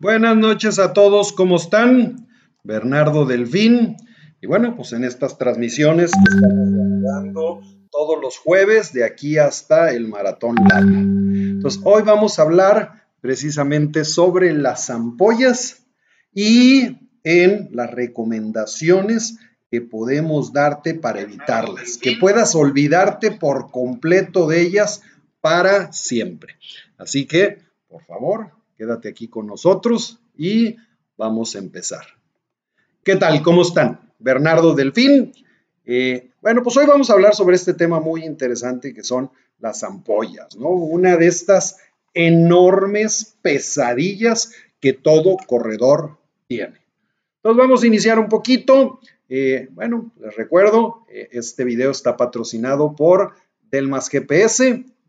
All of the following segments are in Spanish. Buenas noches a todos, ¿cómo están? Bernardo Delfín. Y bueno, pues en estas transmisiones que estamos dando todos los jueves de aquí hasta el Maratón Lana. Entonces, hoy vamos a hablar precisamente sobre las ampollas y en las recomendaciones que podemos darte para evitarlas, que puedas olvidarte por completo de ellas para siempre. Así que, por favor, quédate aquí con nosotros y vamos a empezar. ¿Qué tal? ¿Cómo están? Bernardo Delfín. Bueno, pues hoy vamos a hablar sobre este tema muy interesante que son las ampollas, ¿no? Una de estas enormes pesadillas que todo corredor tiene. Entonces vamos a iniciar un poquito. Bueno, les recuerdo, este video está patrocinado por TelmasGPS,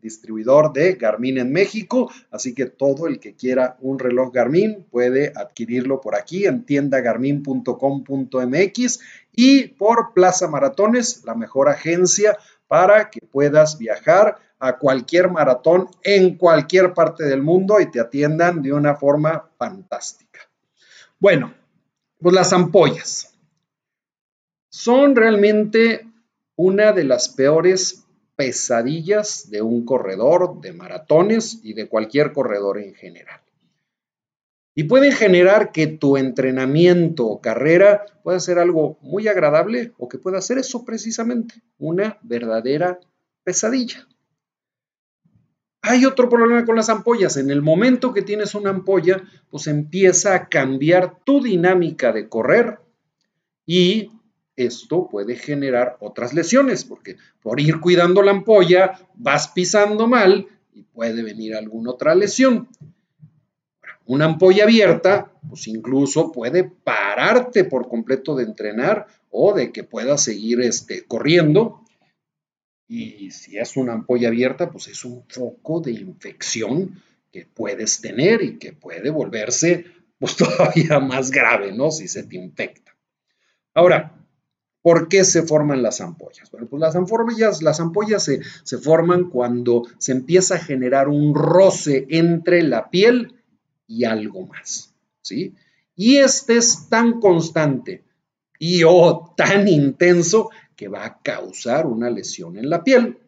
distribuidor de Garmin en México, así que todo el que quiera un reloj Garmin puede adquirirlo por aquí en tiendagarmin.com.mx y por Plaza Maratones, la mejor agencia para que puedas viajar a cualquier maratón en cualquier parte del mundo y te atiendan de una forma fantástica. Bueno, pues las ampollas son realmente una de las peores pesadillas de un corredor, de maratones y de cualquier corredor en general. Y pueden generar que tu entrenamiento o carrera pueda ser algo muy agradable o que pueda ser eso precisamente, una verdadera pesadilla. Hay otro problema con las ampollas. En el momento que tienes una ampolla, pues empieza a cambiar tu dinámica de correr y esto puede generar otras lesiones, porque por ir cuidando la ampolla vas pisando mal y puede venir alguna otra lesión. Una ampolla abierta, pues incluso puede pararte por completo de entrenar o de que puedas seguir corriendo. Y si es una ampolla abierta, pues es un foco de infección que puedes tener y que puede volverse pues, todavía más grave, ¿no? Si se te infecta. Ahora, ¿por qué se forman las ampollas? Bueno, pues las ampollas se forman cuando se empieza a generar un roce entre la piel y algo más, ¿sí? Y este es tan constante y tan intenso que va a causar una lesión en la piel.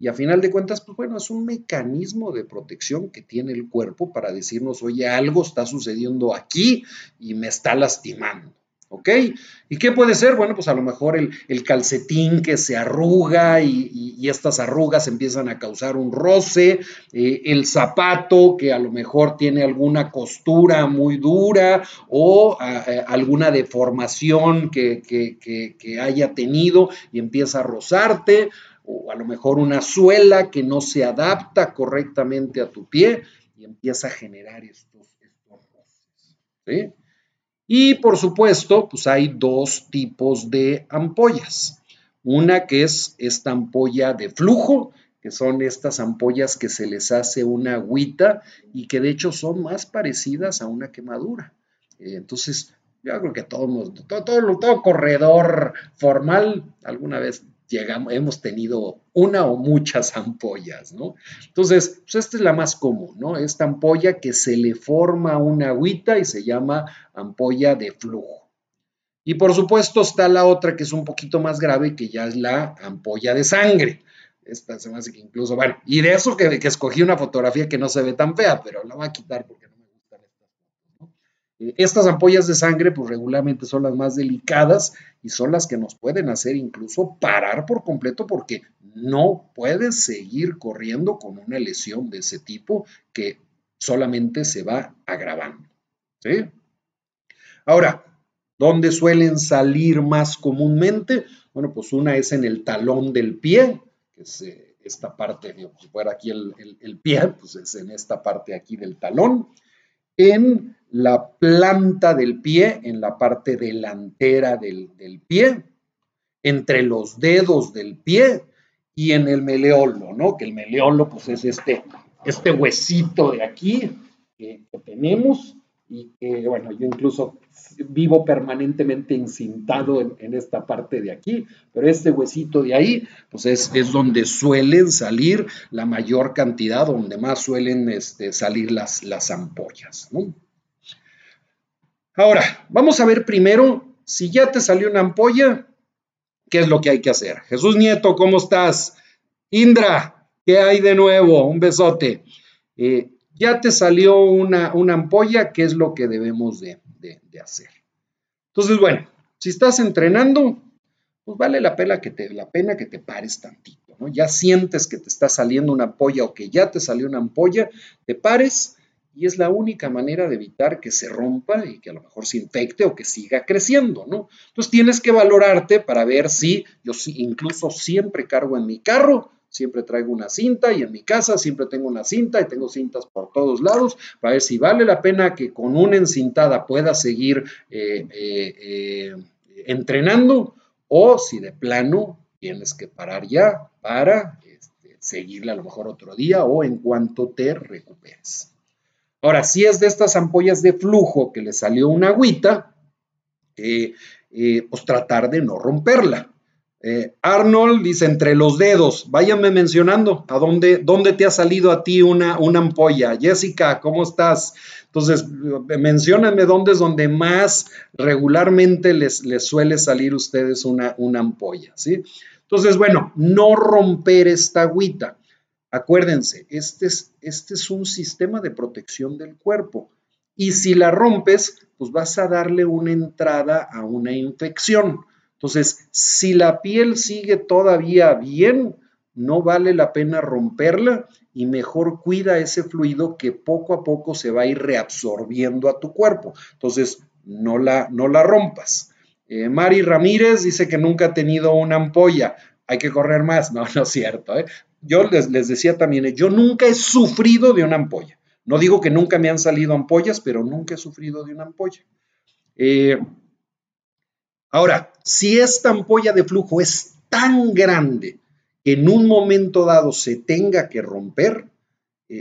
Y a final de cuentas, pues bueno, es un mecanismo de protección que tiene el cuerpo para decirnos, oye, algo está sucediendo aquí y me está lastimando. ¿Ok? ¿Y qué puede ser? Bueno, pues a lo mejor el calcetín que se arruga y estas arrugas empiezan a causar un roce, el zapato que a lo mejor tiene alguna costura muy dura o alguna deformación que haya tenido y empieza a rozarte, o a lo mejor una suela que no se adapta correctamente a tu pie y empieza a generar estos roces, ¿sí? Y por supuesto, pues hay dos tipos de ampollas. Una que es esta ampolla de flujo, que son estas ampollas que se les hace una agüita y que de hecho son más parecidas a una quemadura. Entonces, yo creo que todo corredor formal alguna vez hemos tenido una o muchas ampollas, ¿no? Entonces, pues esta es la más común, ¿no? Esta ampolla que se le forma una agüita y se llama ampolla de flujo. Y por supuesto está la otra que es un poquito más grave, que ya es la ampolla de sangre. Esta se me hace que incluso, bueno, y de eso que escogí una fotografía que no se ve tan fea, pero la voy a quitar porque no me gustan estas, ¿no? Estas ampollas de sangre, pues regularmente son las más delicadas y son las que nos pueden hacer incluso parar por completo porque no puedes seguir corriendo con una lesión de ese tipo que solamente se va agravando, ¿sí? Ahora, ¿dónde suelen salir más comúnmente? Bueno, pues una es en el talón del pie, que es esta parte, digamos, si fuera aquí el pie, pues es en esta parte aquí del talón, en la planta del pie, en la parte delantera del pie, entre los dedos del pie y en el meleolo, ¿no? Que el meleolo, pues, es este huesito de aquí que tenemos y que, bueno, yo incluso vivo permanentemente encintado en esta parte de aquí, pero este huesito de ahí, pues, es donde suelen salir la mayor cantidad, donde más suelen salir las ampollas, ¿no? Ahora, vamos a ver primero, si ya te salió una ampolla, ¿qué es lo que hay que hacer? Jesús Nieto, ¿cómo estás? Indra, ¿qué hay de nuevo? Un besote. Ya te salió una ampolla, ¿qué es lo que debemos de hacer? Entonces, bueno, si estás entrenando, pues vale la pena que te pares tantito, ¿no? Ya sientes que te está saliendo una ampolla o que ya te salió una ampolla, te pares y es la única manera de evitar que se rompa y que a lo mejor se infecte o que siga creciendo, ¿no? Entonces tienes que valorarte para ver si yo incluso siempre cargo en mi carro, siempre traigo una cinta y en mi casa siempre tengo una cinta y tengo cintas por todos lados para ver si vale la pena que con una encintada pueda seguir entrenando. O si de plano tienes que parar ya para seguirle a lo mejor otro día o en cuanto te recuperes. Ahora, si es de estas ampollas de flujo que le salió una agüita, pues tratar de no romperla. Arnold dice, entre los dedos, váyanme mencionando a dónde te ha salido a ti una ampolla. Jessica, ¿cómo estás? Entonces, mencióname dónde es donde más regularmente les suele salir a ustedes una ampolla, ¿sí? Entonces, bueno, no romper esta agüita. Acuérdense, este es un sistema de protección del cuerpo y si la rompes, pues vas a darle una entrada a una infección. Entonces, si la piel sigue todavía bien, no vale la pena romperla y mejor cuida ese fluido que poco a poco se va a ir reabsorbiendo a tu cuerpo. Entonces, no la rompas. Mari Ramírez dice que nunca ha tenido una ampolla. Hay que correr más. No, no es cierto, ¿eh? Yo les decía también, yo nunca he sufrido de una ampolla. No digo que nunca me han salido ampollas, pero nunca he sufrido de una ampolla. Ahora, si esta ampolla de flujo es tan grande que en un momento dado se tenga que romper,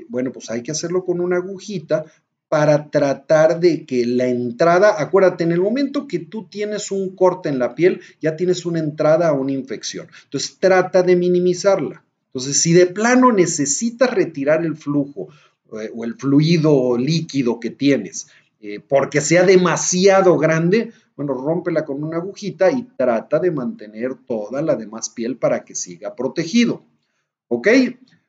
bueno, pues hay que hacerlo con una agujita para tratar de que la entrada, acuérdate, en el momento que tú tienes un corte en la piel, ya tienes una entrada a una infección. Entonces, trata de minimizarla. Entonces, si de plano necesitas retirar el flujo o el fluido líquido que tienes, porque sea demasiado grande, bueno, rómpela con una agujita y trata de mantener toda la demás piel para que siga protegido, ¿ok?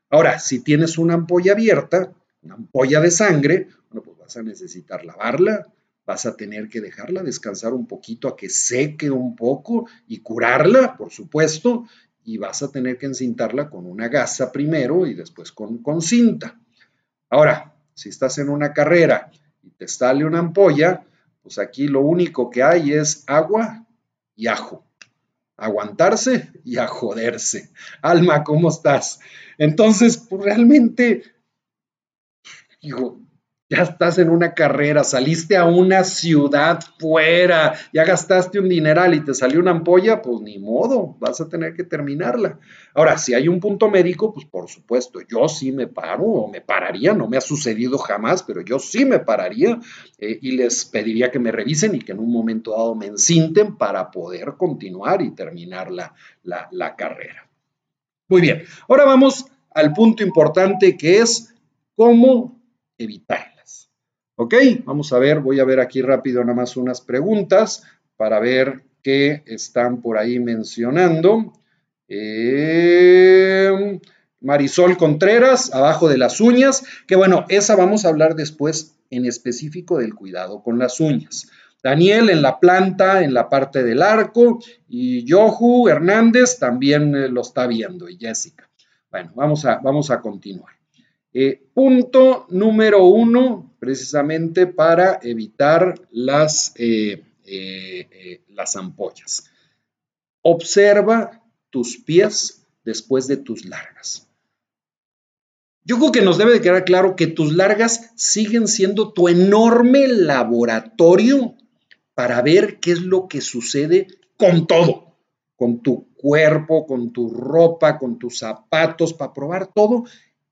Ahora, si tienes una ampolla abierta, una ampolla de sangre, bueno, pues vas a necesitar lavarla, vas a tener que dejarla descansar un poquito a que seque un poco y curarla, por supuesto, y vas a tener que encintarla con una gasa primero y después con cinta. Ahora, si estás en una carrera y te sale una ampolla, pues aquí lo único que hay es agua y ajo. Aguantarse y a joderse. Alma, ¿cómo estás? Entonces, pues realmente, digo, ya estás en una carrera, saliste a una ciudad fuera, ya gastaste un dineral y te salió una ampolla, pues ni modo, vas a tener que terminarla. Ahora, si hay un punto médico, pues por supuesto, yo sí me paro o me pararía, no me ha sucedido jamás, pero yo sí me pararía y les pediría que me revisen y que en un momento dado me encinten para poder continuar y terminar la carrera. Muy bien, ahora vamos al punto importante que es cómo evitar. Ok, vamos a ver, voy a ver aquí rápido nada más unas preguntas para ver qué están por ahí mencionando. Marisol Contreras, abajo de las uñas, que bueno, esa vamos a hablar después en específico del cuidado con las uñas. Daniel en la planta, en la parte del arco, y Yohu Hernández también lo está viendo, y Jessica. Bueno, vamos a continuar. Punto número 1, precisamente para evitar las ampollas. Observa tus pies después de tus largas. Yo creo que nos debe de quedar claro que tus largas siguen siendo tu enorme laboratorio para ver qué es lo que sucede con todo, con tu cuerpo, con tu ropa, con tus zapatos, para probar todo.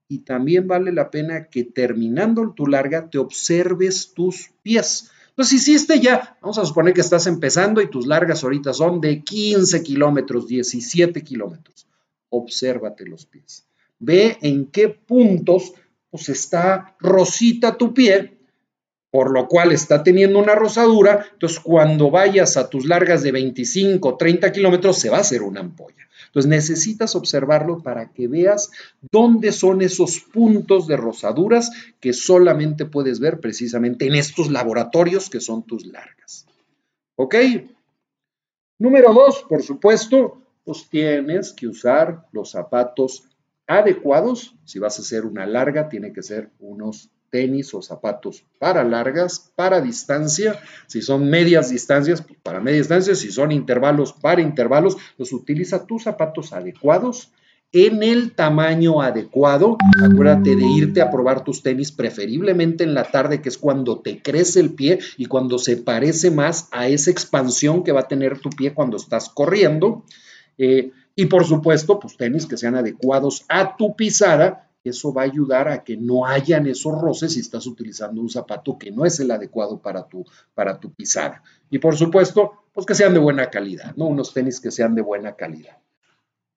Y también vale la pena que terminando tu larga te observes tus pies. Entonces, hiciste ya, vamos a suponer que estás empezando y tus largas ahorita son de 15 kilómetros, 17 kilómetros. Obsérvate los pies. Ve en qué puntos pues está rosita tu pie, por lo cual está teniendo una rozadura. Entonces, cuando vayas a tus largas de 25, 30 kilómetros, se va a hacer una ampolla. Entonces, necesitas observarlo para que veas dónde son esos puntos de rozaduras que solamente puedes ver precisamente en estos laboratorios que son tus largas. ¿Ok? Número 2, por supuesto, pues tienes que usar los zapatos adecuados. Si vas a hacer una larga, tiene que ser unos tenis o zapatos para largas, para distancia. Si son medias distancias, pues para media distancia. Si son intervalos, para intervalos. Pues utiliza tus zapatos adecuados en el tamaño adecuado. Acuérdate de irte a probar tus tenis preferiblemente en la tarde, que es cuando te crece el pie y cuando se parece más a esa expansión que va a tener tu pie cuando estás corriendo. Y por supuesto, pues tenis que sean adecuados a tu pisada. Eso va a ayudar a que no hayan esos roces si estás utilizando un zapato que no es el adecuado para tu pisada. Y por supuesto, pues que sean de buena calidad, ¿no? Unos tenis que sean de buena calidad.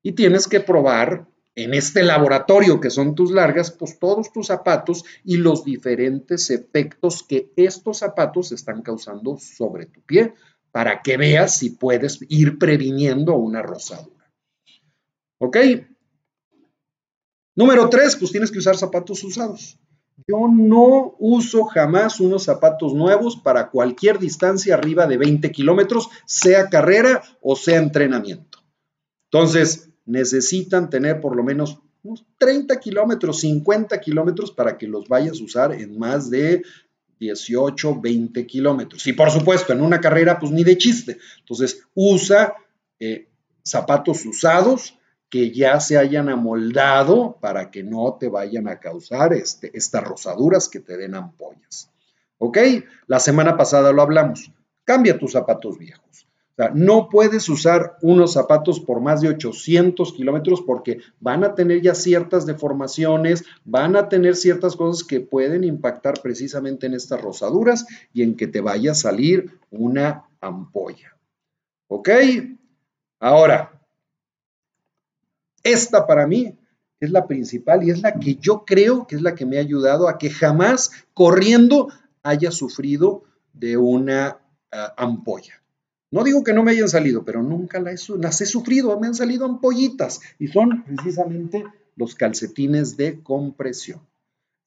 Y tienes que probar en este laboratorio que son tus largas, pues todos tus zapatos y los diferentes efectos que estos zapatos están causando sobre tu pie para que veas si puedes ir previniendo una rozadura. ¿Ok? Número 3, pues tienes que usar zapatos usados. Yo no uso jamás unos zapatos nuevos para cualquier distancia arriba de 20 kilómetros, sea carrera o sea entrenamiento. Entonces, necesitan tener por lo menos unos 30 kilómetros, 50 kilómetros para que los vayas a usar en más de 18, 20 kilómetros. Y por supuesto, en una carrera, pues ni de chiste. Entonces, usa zapatos usados que ya se hayan amoldado para que no te vayan a causar estas rozaduras que te den ampollas. ¿Ok? La semana pasada lo hablamos. Cambia tus zapatos viejos. O sea, no puedes usar unos zapatos por más de 800 kilómetros porque van a tener ya ciertas deformaciones, van a tener ciertas cosas que pueden impactar precisamente en estas rozaduras y en que te vaya a salir una ampolla. ¿Ok? Ahora, esta para mí es la principal y es la que yo creo que es la que me ha ayudado a que jamás corriendo haya sufrido de una ampolla. No digo que no me hayan salido, pero nunca las he sufrido. Me han salido ampollitas y son precisamente los calcetines de compresión.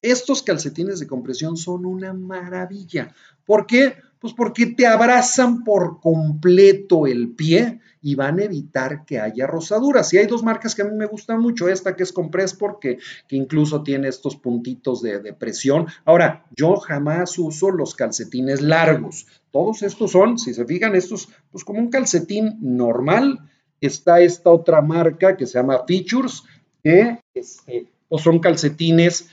Estos calcetines de compresión son una maravilla. ¿Por qué? Pues porque te abrazan por completo el pie y van a evitar que haya rozaduras. Y hay dos marcas que a mí me gustan mucho. Esta que es Compressport, que incluso tiene estos puntitos de presión. Ahora, yo jamás uso los calcetines largos. Todos estos son, si se fijan, estos pues como un calcetín normal. Está esta otra marca que se llama Feetures, que pues son calcetines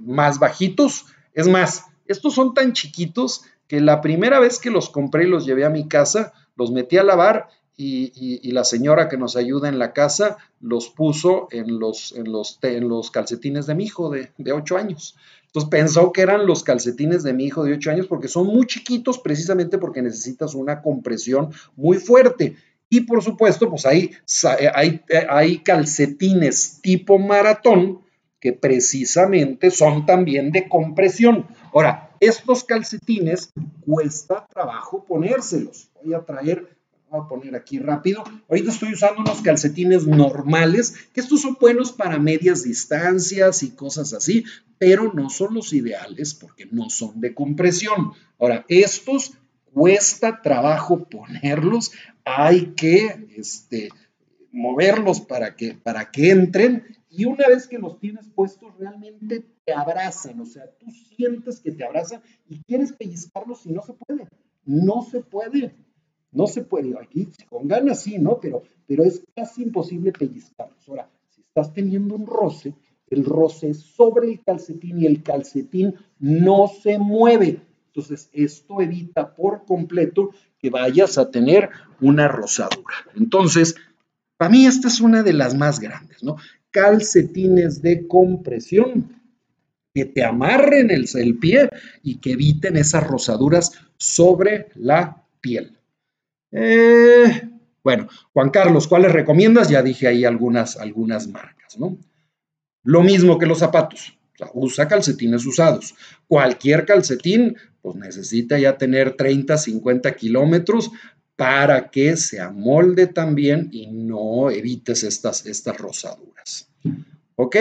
más bajitos. Es más, estos son tan chiquitos que la primera vez que los compré y los llevé a mi casa, los metí a lavar y la señora que nos ayuda en la casa los puso en los calcetines de mi hijo de 8 años. Entonces pensó que eran los calcetines de mi hijo de 8 años porque son muy chiquitos precisamente porque necesitas una compresión muy fuerte. Y por supuesto, pues hay calcetines tipo maratón que precisamente son también de compresión. Ahora, estos calcetines cuesta trabajo ponérselos. Voy a poner aquí rápido. Ahorita estoy usando unos calcetines normales, que estos son buenos para medias distancias y cosas así, pero no son los ideales porque no son de compresión. Ahora, estos cuesta trabajo ponerlos. Hay que moverlos para que entren. Y una vez que los tienes puestos, realmente te abrazan. O sea, tú sientes que te abrazan y quieres pellizcarlos y no se puede. No se puede. No se puede. Aquí con ganas sí, ¿no? Pero es casi imposible pellizcarlos. Ahora, si estás teniendo un roce, el roce es sobre el calcetín y el calcetín no se mueve. Entonces, esto evita por completo que vayas a tener una rozadura. Entonces, para mí esta es una de las más grandes, ¿no? Calcetines de compresión que te amarren el pie y que eviten esas rozaduras sobre la piel. Bueno, Juan Carlos, ¿cuáles recomiendas? Ya dije ahí algunas marcas, ¿no? Lo mismo que los zapatos. usa calcetines usados. Cualquier calcetín, pues necesita ya tener 30, 50 kilómetros para que se amolde también y no evites estas rozaduras. ¿Ok?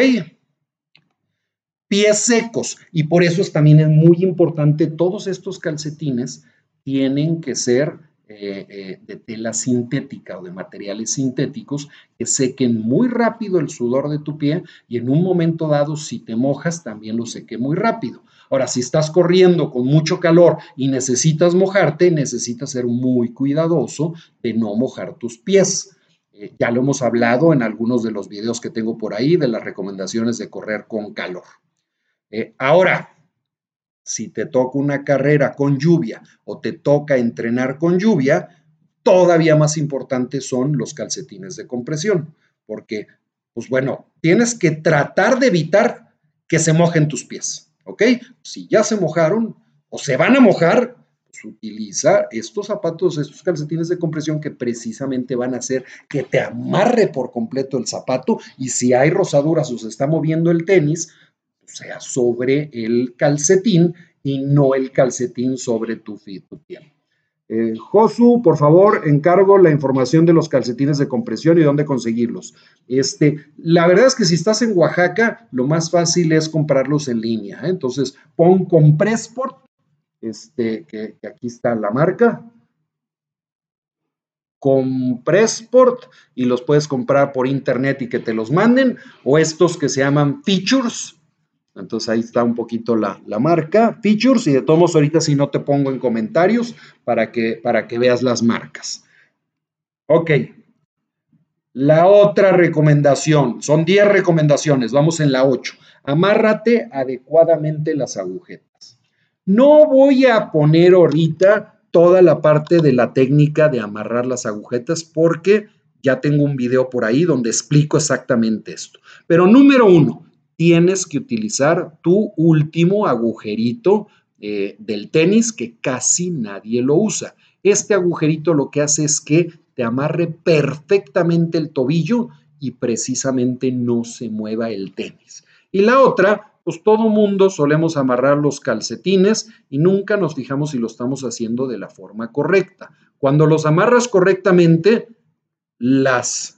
Pies secos. Y por eso también es muy importante, todos estos calcetines tienen que ser de tela sintética o de materiales sintéticos que sequen muy rápido el sudor de tu pie, y en un momento dado, si te mojas, también lo seque muy rápido. Ahora, si estás corriendo con mucho calor y necesitas mojarte, necesitas ser muy cuidadoso de no mojar tus pies. Ya lo hemos hablado en algunos de los videos que tengo por ahí de las recomendaciones de correr con calor. Ahora, si te toca una carrera con lluvia o te toca entrenar con lluvia, todavía más importantes son los calcetines de compresión, porque, pues bueno, tienes que tratar de evitar que se mojen tus pies, ¿ok? Si ya se mojaron o se van a mojar, pues utiliza estos zapatos, estos calcetines de compresión que precisamente van a hacer que te amarre por completo el zapato, y si hay rozaduras o se está moviendo el tenis, sea sobre el calcetín y no el calcetín sobre tu piel. Josu, por favor, encargo la información de los calcetines de compresión y dónde conseguirlos. La verdad es que si estás en Oaxaca, lo más fácil es comprarlos en línea. Entonces, pon Compressport, que aquí está la marca. Compressport, y los puedes comprar por internet y que te los manden, o estos que se llaman Feetures. Entonces ahí está un poquito la marca, Feetures, y de todos modos ahorita si no te pongo en comentarios para que veas las marcas. Ok, la otra recomendación, son 10 recomendaciones, vamos en la 8. Amárrate adecuadamente las agujetas. No voy a poner ahorita toda la parte de la técnica de amarrar las agujetas porque ya tengo un video por ahí donde explico exactamente esto. Pero número 1. Tienes que utilizar tu último agujerito del tenis, que casi nadie lo usa. Este agujerito lo que hace es que te amarre perfectamente el tobillo y precisamente no se mueva el tenis. Y la otra, pues todo mundo solemos amarrar los calcetines y nunca nos fijamos si lo estamos haciendo de la forma correcta. Cuando los amarras correctamente, las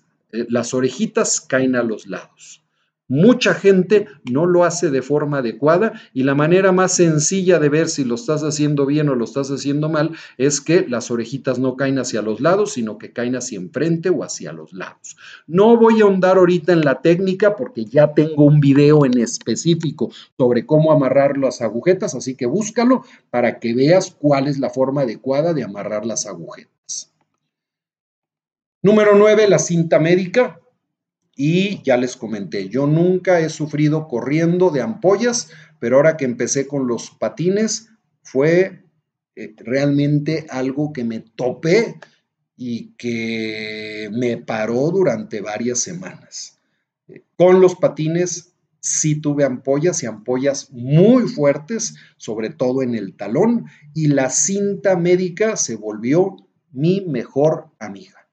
orejitas caen a los lados. Mucha gente no lo hace de forma adecuada, y la manera más sencilla de ver si lo estás haciendo bien o lo estás haciendo mal es que las orejitas no caen hacia los lados, sino que caen hacia enfrente o hacia los lados. No voy a ahondar ahorita en la técnica porque ya tengo un video en específico sobre cómo amarrar las agujetas, así que búscalo para que veas cuál es la forma adecuada de amarrar las agujetas. Número 9, la cinta médica. Y ya les comenté, yo nunca he sufrido corriendo de ampollas, pero ahora que empecé con los patines fue realmente algo que me topé y que me paró durante varias semanas. Con los patines sí tuve ampollas, y ampollas muy fuertes, sobre todo en el talón, y la cinta médica se volvió mi mejor amiga.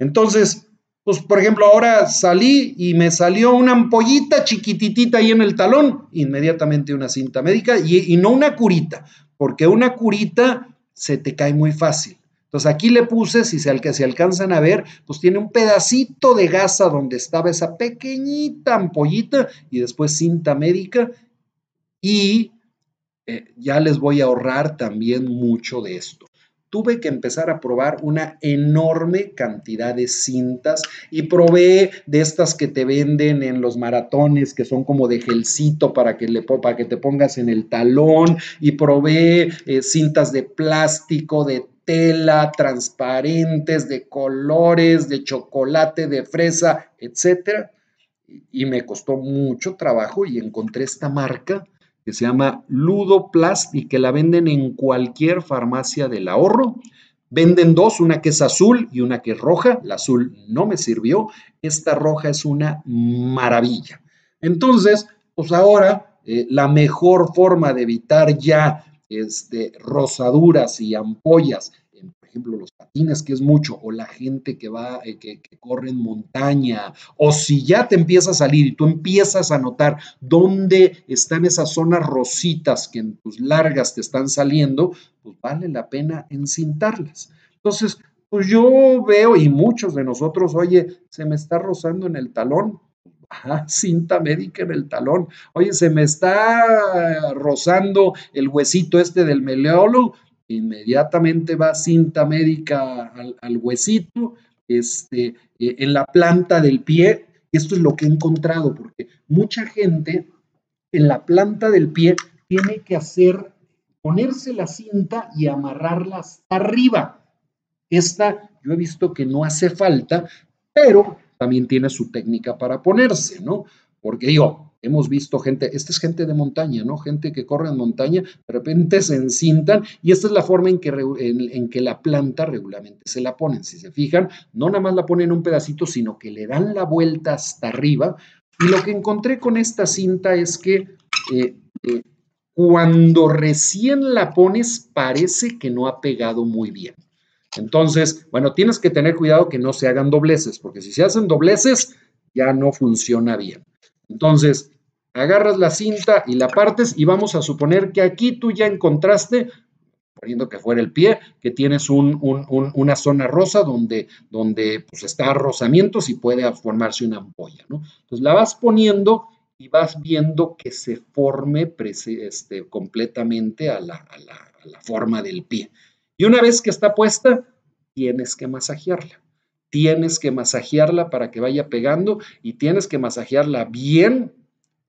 Entonces, pues, por ejemplo, ahora salí y me salió una ampollita chiquititita ahí en el talón, inmediatamente una cinta médica, y no una curita, porque una curita se te cae muy fácil. Entonces aquí le puse, si alcanzan a ver, pues tiene un pedacito de gasa donde estaba esa pequeñita ampollita, y después cinta médica, y ya les voy a ahorrar también mucho de esto. Tuve que empezar a probar una enorme cantidad de cintas, y probé de estas que te venden en los maratones, que son como de gelcito para que te pongas en el talón, y probé cintas de plástico, de tela, transparentes, de colores, de chocolate, de fresa, etcétera. Y me costó mucho trabajo y encontré esta marca que se llama Ludoplast y que la venden en cualquier farmacia del ahorro. Venden dos, una que es azul y una que es roja. La azul no me sirvió, esta roja es una maravilla. Entonces, pues ahora la mejor forma de evitar ya rozaduras y ampollas, ejemplo, los patines, que es mucho, o la gente que va, que corre en montaña, o si ya te empieza a salir y tú empiezas a notar dónde están esas zonas rositas que en tus largas te están saliendo, pues vale la pena encintarlas. Entonces, pues yo veo, y muchos de nosotros, oye, se me está rozando en el talón. Ajá, cinta médica en el talón. Oye, se me está rozando el huesito este del meleolo. Inmediatamente va cinta médica al huesito, en la planta del pie. Esto es lo que he encontrado, porque mucha gente en la planta del pie tiene que ponerse la cinta y amarrarla hasta arriba. Esta yo he visto que no hace falta, pero también tiene su técnica para ponerse, ¿no? Porque digo, hemos visto gente, esta es gente de montaña, ¿no? Gente que corre en montaña, de repente se encintan, y esta es la forma en que la planta regularmente se la ponen. Si se fijan, no nada más la ponen un pedacito, sino que le dan la vuelta hasta arriba. Y lo que encontré con esta cinta es que cuando recién la pones, parece que no ha pegado muy bien. Entonces, bueno, tienes que tener cuidado que no se hagan dobleces, porque si se hacen dobleces, ya no funciona bien. Entonces, agarras la cinta y la partes, y vamos a suponer que aquí tú ya encontraste, poniendo que fuera el pie, que tienes una zona rosa donde pues, está rozamientos y puede formarse una ampolla, ¿no? Entonces, la vas poniendo y vas viendo que se forme completamente a la forma del pie. Y una vez que está puesta, tienes que masajearla para que vaya pegando y tienes que masajearla bien,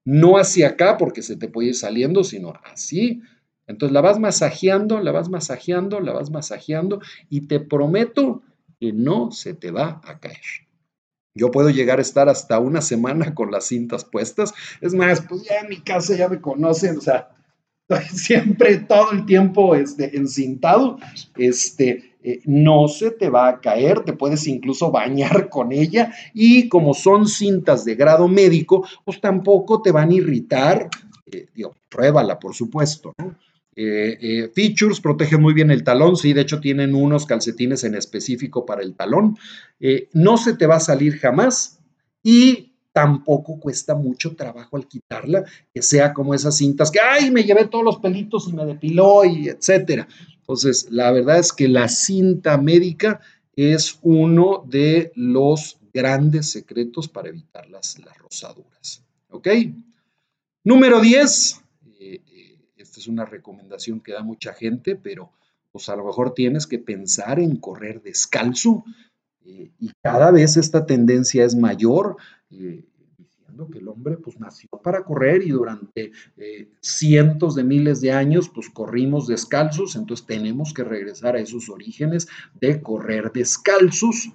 no hacia acá porque se te puede ir saliendo, sino así. Entonces la vas masajeando, la vas masajeando, la vas masajeando y te prometo que no se te va a caer. Yo puedo llegar a estar hasta una semana con las cintas puestas. Es más, pues ya en mi casa ya me conocen, o sea, siempre, todo el tiempo encintado, no se te va a caer, te puedes incluso bañar con ella y como son cintas de grado médico, pues tampoco te van a irritar, digo, pruébala por supuesto, ¿no? Feetures protegen muy bien el talón, sí, de hecho tienen unos calcetines en específico para el talón, no se te va a salir jamás y tampoco cuesta mucho trabajo al quitarla, que sea como esas cintas que, ¡ay, me llevé todos los pelitos y me depiló y etcétera! Entonces, la verdad es que la cinta médica es uno de los grandes secretos para evitar las rozaduras, ¿ok? Número 10, esta es una recomendación que da mucha gente, pero pues a lo mejor tienes que pensar en correr descalzo, y cada vez esta tendencia es mayor, diciendo que el hombre pues nació para correr y durante cientos de miles de años pues corrimos descalzos, entonces tenemos que regresar a esos orígenes de correr descalzos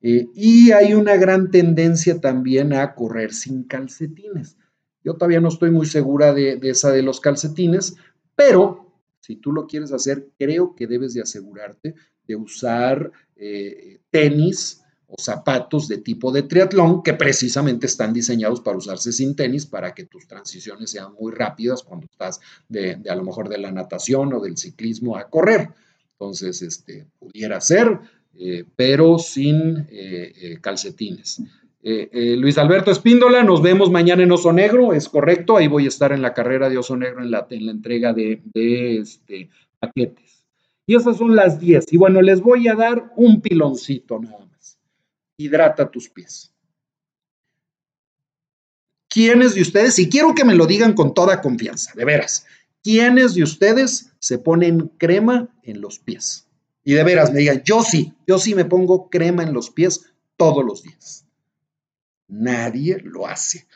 y hay una gran tendencia también a correr sin calcetines. Yo todavía no estoy muy segura de esa de los calcetines, pero si tú lo quieres hacer, creo que debes de asegurarte de usar tenis o zapatos de tipo de triatlón que precisamente están diseñados para usarse sin tenis para que tus transiciones sean muy rápidas cuando estás a lo mejor de la natación o del ciclismo a correr. Entonces, pudiera ser, pero sin calcetines. Luis Alberto Espíndola, nos vemos mañana en Oso Negro, es correcto, ahí voy a estar en la carrera de Oso Negro en la entrega de paquetes. Y esas son las 10, y bueno, les voy a dar un piloncito nada más. Hidrata tus pies. ¿Quiénes de ustedes, y quiero que me lo digan con toda confianza, de veras, quiénes de ustedes se ponen crema en los pies? Y de veras me digan, yo sí me pongo crema en los pies todos los días. Nadie lo hace,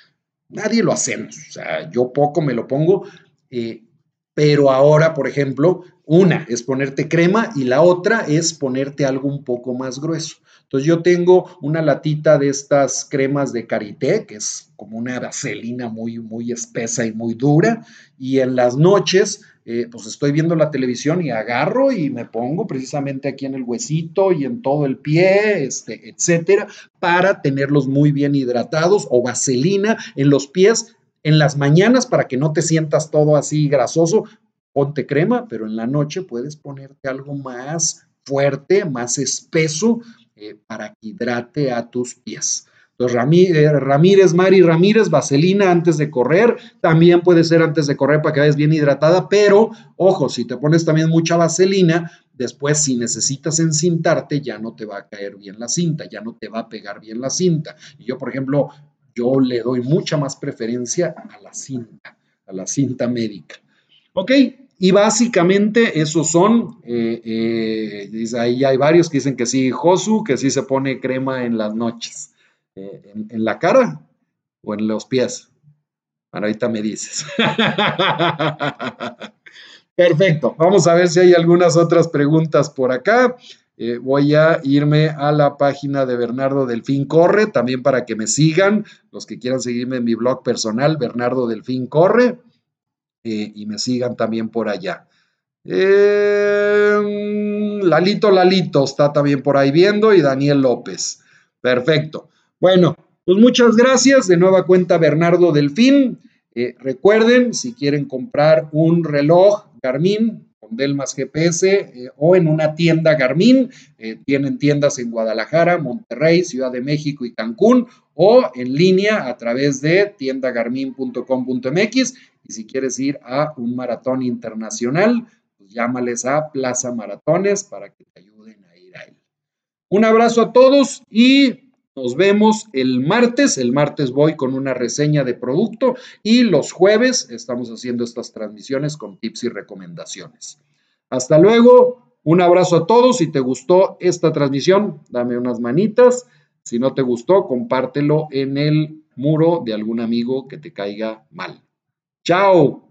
nadie lo hacemos, o sea, yo poco me lo pongo, pero ahora, por ejemplo, una es ponerte crema y la otra es ponerte algo un poco más grueso. Entonces yo tengo una latita de estas cremas de Karité, que es como una vaselina muy, muy espesa y muy dura, y en las noches pues estoy viendo la televisión y agarro y me pongo precisamente aquí en el huesito y en todo el pie, etcétera, para tenerlos muy bien hidratados o vaselina en los pies en las mañanas para que no te sientas todo así grasoso. Ponte crema, pero en la noche puedes ponerte algo más fuerte, más espeso, para que hidrate a tus pies. Entonces, Mari Ramírez, vaselina antes de correr, también puede ser antes de correr para que vayas bien hidratada, pero ojo, si te pones también mucha vaselina, después si necesitas encintarte ya no te va a caer bien la cinta, ya no te va a pegar bien la cinta. Y yo, por ejemplo, yo le doy mucha más preferencia a la cinta médica. Ok, y básicamente esos son, ahí hay varios que dicen que sí, Josu, que sí se pone crema en las noches. ¿En la cara o en los pies? Bueno, ahorita me dices. Perfecto. Vamos a ver si hay algunas otras preguntas por acá. Voy a irme a la página de Bernardo Delfín Corre, también para que me sigan, los que quieran seguirme en mi blog personal, Bernardo Delfín Corre, y me sigan también por allá. Lalito está también por ahí viendo, y Daniel López. Perfecto. Bueno, pues muchas gracias. De nueva cuenta, Bernardo Delfín. Recuerden, si quieren comprar un reloj Garmin con TelmasGPS o en una tienda Garmin, tienen tiendas en Guadalajara, Monterrey, Ciudad de México y Cancún, o en línea a través de tiendagarmin.com.mx. Y si quieres ir a un maratón internacional, pues llámales a Plaza Maratones para que te ayuden a ir a él. Un abrazo a todos y nos vemos el martes. El martes voy con una reseña de producto y los jueves estamos haciendo estas transmisiones con tips y recomendaciones. Hasta luego. Un abrazo a todos. Si te gustó esta transmisión, dame unas manitas. Si no te gustó, compártelo en el muro de algún amigo que te caiga mal. ¡Chao!